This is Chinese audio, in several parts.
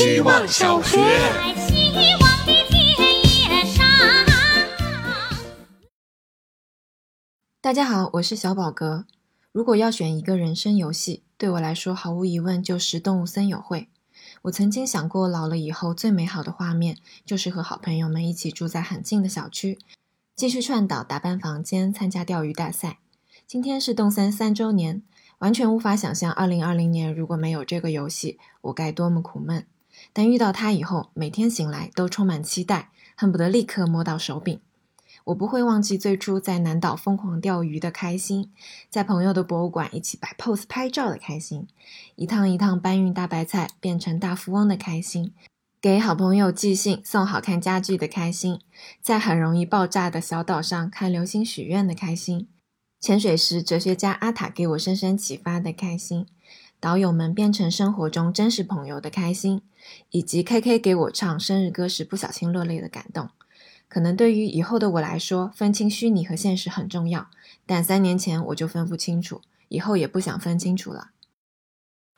希望小学。大家好，我是小宝哥。如果要选一个人生游戏，对我来说毫无疑问就是动物森友会。我曾经想过，老了以后最美好的画面就是和好朋友们一起住在很近的小区，继续串岛打扮房间，参加钓鱼大赛。今天是动森3周年，完全无法想象2020年如果没有这个游戏我该多么苦闷，但遇到它以后每天醒来都充满期待，恨不得立刻摸到手柄。我不会忘记最初在南岛疯狂钓鱼的开心，在朋友的博物馆一起摆 pose 拍照的开心，一趟一趟搬运大白菜变成大富翁的开心，给好朋友寄信送好看家具的开心，在很容易爆炸的小岛上看流星许愿的开心，潜水时哲学家阿塔给我深深启发的开心，岛友们变成生活中真实朋友的开心，以及 KK 给我唱生日歌时不小心落泪的感动。可能对于以后的我来说，分清虚拟和现实很重要，但3年前我就分不清楚，以后也不想分清楚了。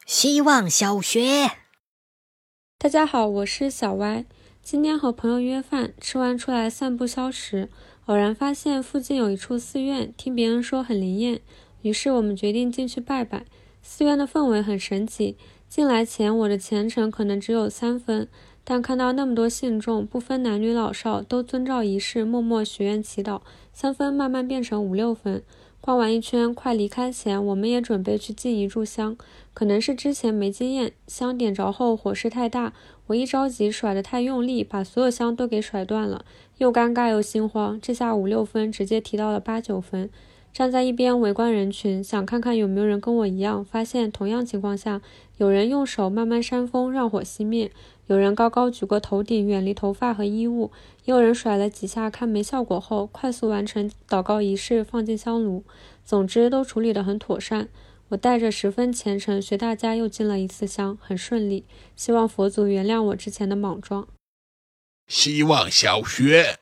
希望小学。大家好，我是小歪。今天和朋友约饭，吃完出来散步消食，偶然发现附近有一处寺院，听别人说很灵验，于是我们决定进去拜拜。寺院的氛围很神奇，进来前我的虔诚可能只有3分，但看到那么多信众，不分男女老少，都遵照仪式默默许愿祈祷，3分慢慢变成5-6分。逛完一圈快离开前，我们也准备去进一炷香，可能是之前没经验，香点着后火势太大，我一着急甩得太用力，把所有香都给甩断了，又尴尬又心慌，这下5-6分直接提到了8-9分。站在一边围观人群，想看看有没有人跟我一样，发现同样情况下，有人用手慢慢扇风让火熄灭，有人高高举过头顶远离头发和衣物，也有人甩了几下看没效果后快速完成祷告仪式放进香炉，总之都处理得很妥善。我带着10分虔诚学大家又进了一次香，很顺利，希望佛祖原谅我之前的莽撞。希望小学。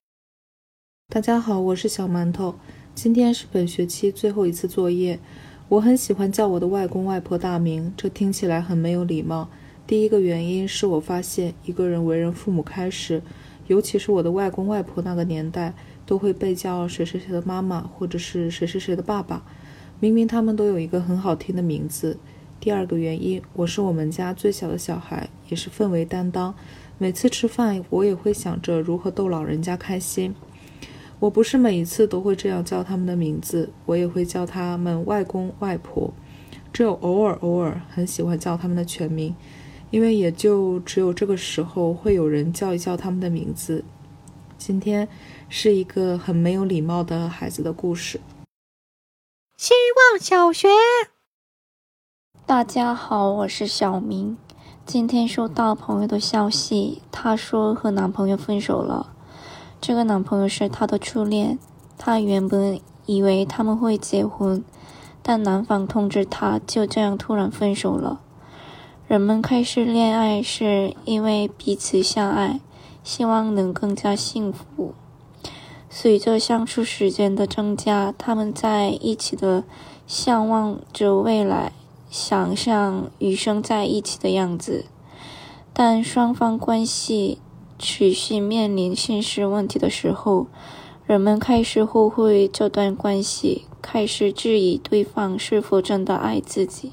大家好，我是小馒头。今天是本学期最后一次作业，我很喜欢叫我的外公外婆大名，这听起来很没有礼貌。第一个原因是我发现一个人为人父母开始，尤其是我的外公外婆那个年代，都会被叫谁谁谁的妈妈或者是谁谁谁的爸爸，明明他们都有一个很好听的名字。第二个原因，我是我们家最小的小孩，也是氛围担当，每次吃饭我也会想着如何逗老人家开心。我不是每一次都会这样叫他们的名字，我也会叫他们外公外婆，只有偶尔很喜欢叫他们的全名，因为也就只有这个时候会有人叫一叫他们的名字。今天是一个很没有礼貌的孩子的故事。希望小学。大家好，我是小明。今天收到朋友的消息，她说和男朋友分手了，这个男朋友是她的初恋，她原本以为他们会结婚，但男方通知她就这样突然分手了。人们开始恋爱是因为彼此相爱，希望能更加幸福。随着相处时间的增加，他们在一起的向往着未来，想象余生在一起的样子，但双方关系持续面临现实问题的时候，人们开始后悔这段关系，开始质疑对方是否真的爱自己。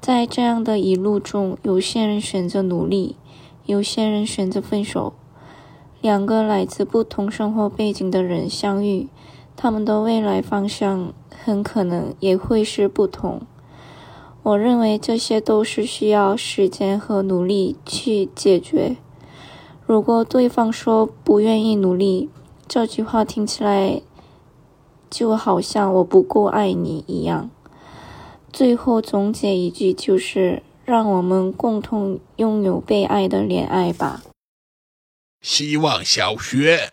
在这样的一路中，有些人选择努力，有些人选择分手。两个来自不同生活背景的人相遇，他们的未来方向很可能也会是不同。我认为这些都是需要时间和努力去解决。如果对方说不愿意努力，这句话听起来就好像我不够爱你一样。最后总结一句，就是让我们共同拥有被爱的恋爱吧。希望小学。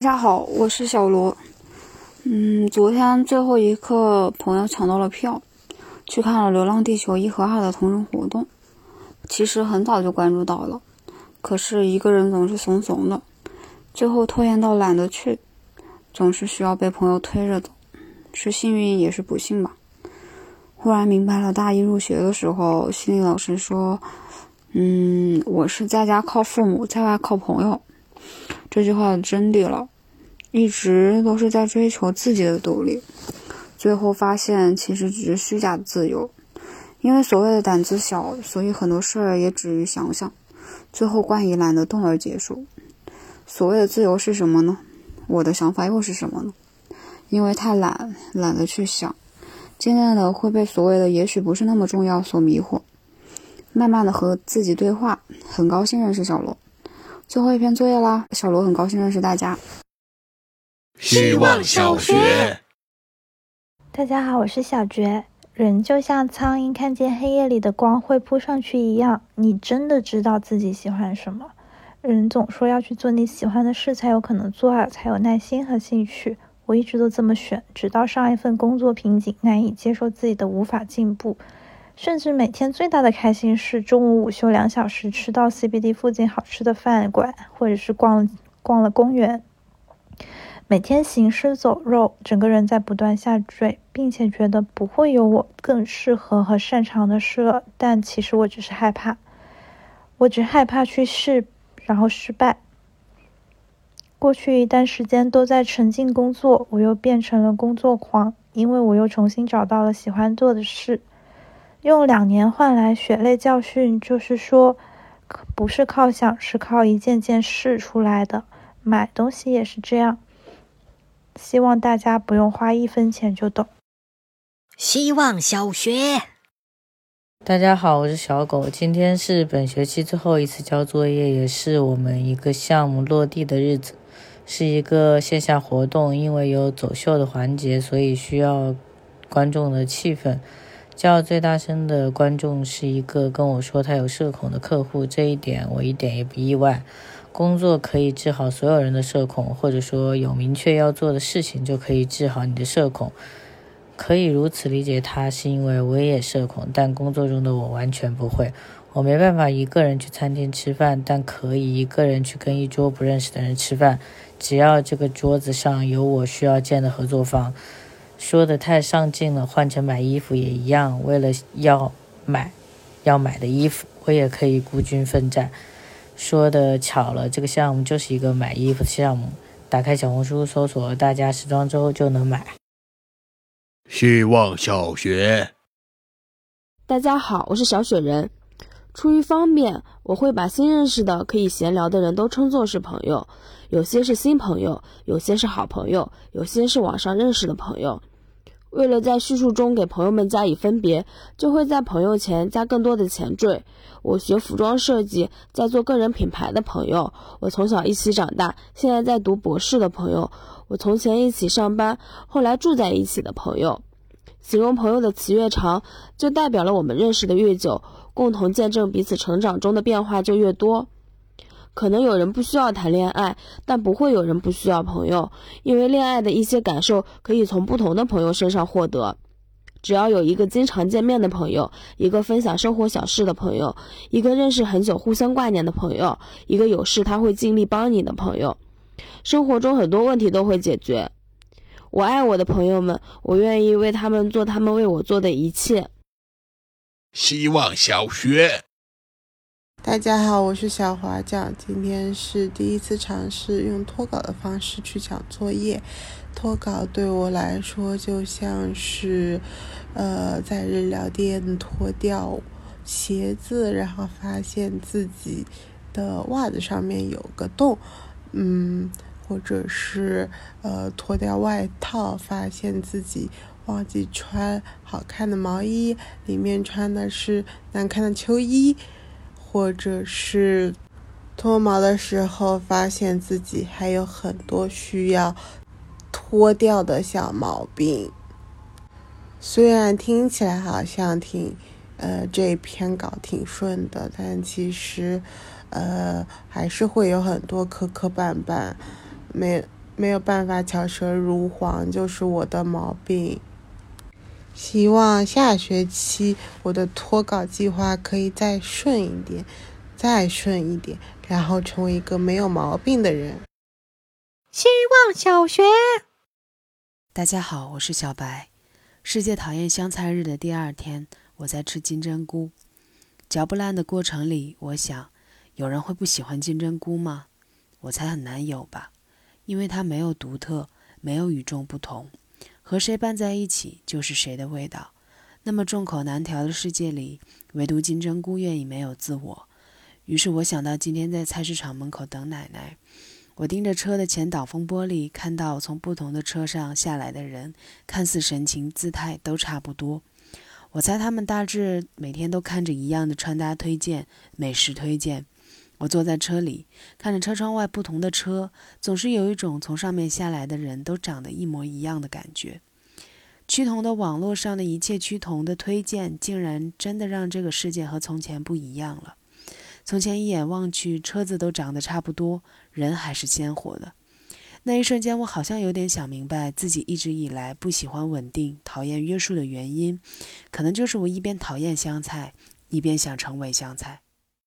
大家好，我是小罗。昨天最后一刻，朋友抢到了票，去看了《流浪地球1和2》的同人活动。其实很早就关注到了，可是一个人总是怂怂的，最后拖延到懒得去，总是需要被朋友推着走，是幸运也是不幸吧。忽然明白了，大一入学的时候，心理老师说我是在家靠父母，在外靠朋友，这句话的真谛了。一直都是在追求自己的独立，最后发现其实只是虚假的自由。因为所谓的胆子小，所以很多事儿也止于想想，最后怪以懒得动而结束。所谓的自由是什么呢？我的想法又是什么呢？因为太懒，懒得去想，渐渐的会被所谓的也许不是那么重要所迷惑。慢慢的和自己对话，很高兴认识小罗。最后一篇作业啦，小罗很高兴认识大家。希望小学，大家好，我是小觉。人就像苍蝇看见黑夜里的光会扑上去一样，你真的知道自己喜欢什么。人总说要去做你喜欢的事才有可能做好，才有耐心和兴趣。我一直都这么选，直到上一份工作瓶颈，难以接受自己的无法进步。甚至每天最大的开心是中午午休2小时吃到 CBD 附近好吃的饭馆，或者是逛了公园。每天行尸走肉，整个人在不断下坠，并且觉得不会有我更适合和擅长的事了。但其实我只是害怕，我只害怕去试，然后失败。过去一段时间都在沉浸工作，我又变成了工作狂，因为我又重新找到了喜欢做的事。用2年换来血泪教训，就是说，不是靠想，是靠一件件试出来的。买东西也是这样。希望大家不用花1分钱就懂。希望小学，大家好，我是小狗。今天是本学期最后一次交作业，也是我们一个项目落地的日子，是一个线下活动，因为有走秀的环节，所以需要观众的气氛。叫最大声的观众是一个跟我说他有社恐的客户，这一点我一点也不意外。工作可以治好所有人的社恐，或者说有明确要做的事情就可以治好你的社恐。可以如此理解他，是因为我也社恐，但工作中的我完全不会。我没办法一个人去餐厅吃饭，但可以一个人去跟一桌不认识的人吃饭，只要这个桌子上有我需要见的合作方。说的太上进了，换成买衣服也一样，为了要买的衣服，我也可以孤军奋战。说的巧了，这个项目就是一个买衣服的项目，打开小红书搜索大家时装周就能买。希望小学，大家好，我是小雪人。出于方便，我会把新认识的可以闲聊的人都称作是朋友，有些是新朋友，有些是好朋友，有些是网上认识的朋友。为了在叙述中给朋友们加以分别，就会在朋友前加更多的前缀。我学服装设计，在做个人品牌的朋友，我从小一起长大，现在在读博士的朋友，我从前一起上班，后来住在一起的朋友。形容朋友的词越长，就代表了我们认识的越久，共同见证彼此成长中的变化就越多。可能有人不需要谈恋爱，但不会有人不需要朋友，因为恋爱的一些感受可以从不同的朋友身上获得。只要有一个经常见面的朋友，一个分享生活小事的朋友，一个认识很久互相挂念的朋友，一个有事他会尽力帮你的朋友，生活中很多问题都会解决。我爱我的朋友们，我愿意为他们做他们为我做的一切。希望小学，大家好，我是小华酱。今天是第一次尝试用脱稿的方式去讲作业。脱稿对我来说就像是在日料店脱掉鞋子，然后发现自己的袜子上面有个洞，或者是脱掉外套，发现自己忘记穿好看的毛衣，里面穿的是难看的秋衣，或者是脱毛的时候发现自己还有很多需要脱掉的小毛病。虽然听起来好像这篇稿挺顺的，但其实还是会有很多磕磕绊绊，没有办法巧舌如簧，就是我的毛病。希望下学期我的脱稿计划可以再顺一点，然后成为一个没有毛病的人。希望小学，大家好，我是小白。世界讨厌香菜日的第2天，我在吃金针菇。嚼不烂的过程里，我想，有人会不喜欢金针菇吗？我猜很难有吧，因为它没有独特，没有与众不同，和谁拌在一起就是谁的味道。那么众口难调的世界里，唯独金针菇愿意没有自我。于是我想到今天在菜市场门口等奶奶，我盯着车的前挡风玻璃，看到从不同的车上下来的人，看似神情姿态都差不多。我猜他们大致每天都看着一样的穿搭推荐、美食推荐。我坐在车里，看着车窗外不同的车，总是有一种从上面下来的人都长得一模一样的感觉。趋同的网络上的一切趋同的推荐，竟然真的让这个世界和从前不一样了。从前一眼望去，车子都长得差不多，人还是鲜活的。那一瞬间，我好像有点想明白自己一直以来不喜欢稳定、讨厌约束的原因，可能就是我一边讨厌香菜，一边想成为香菜。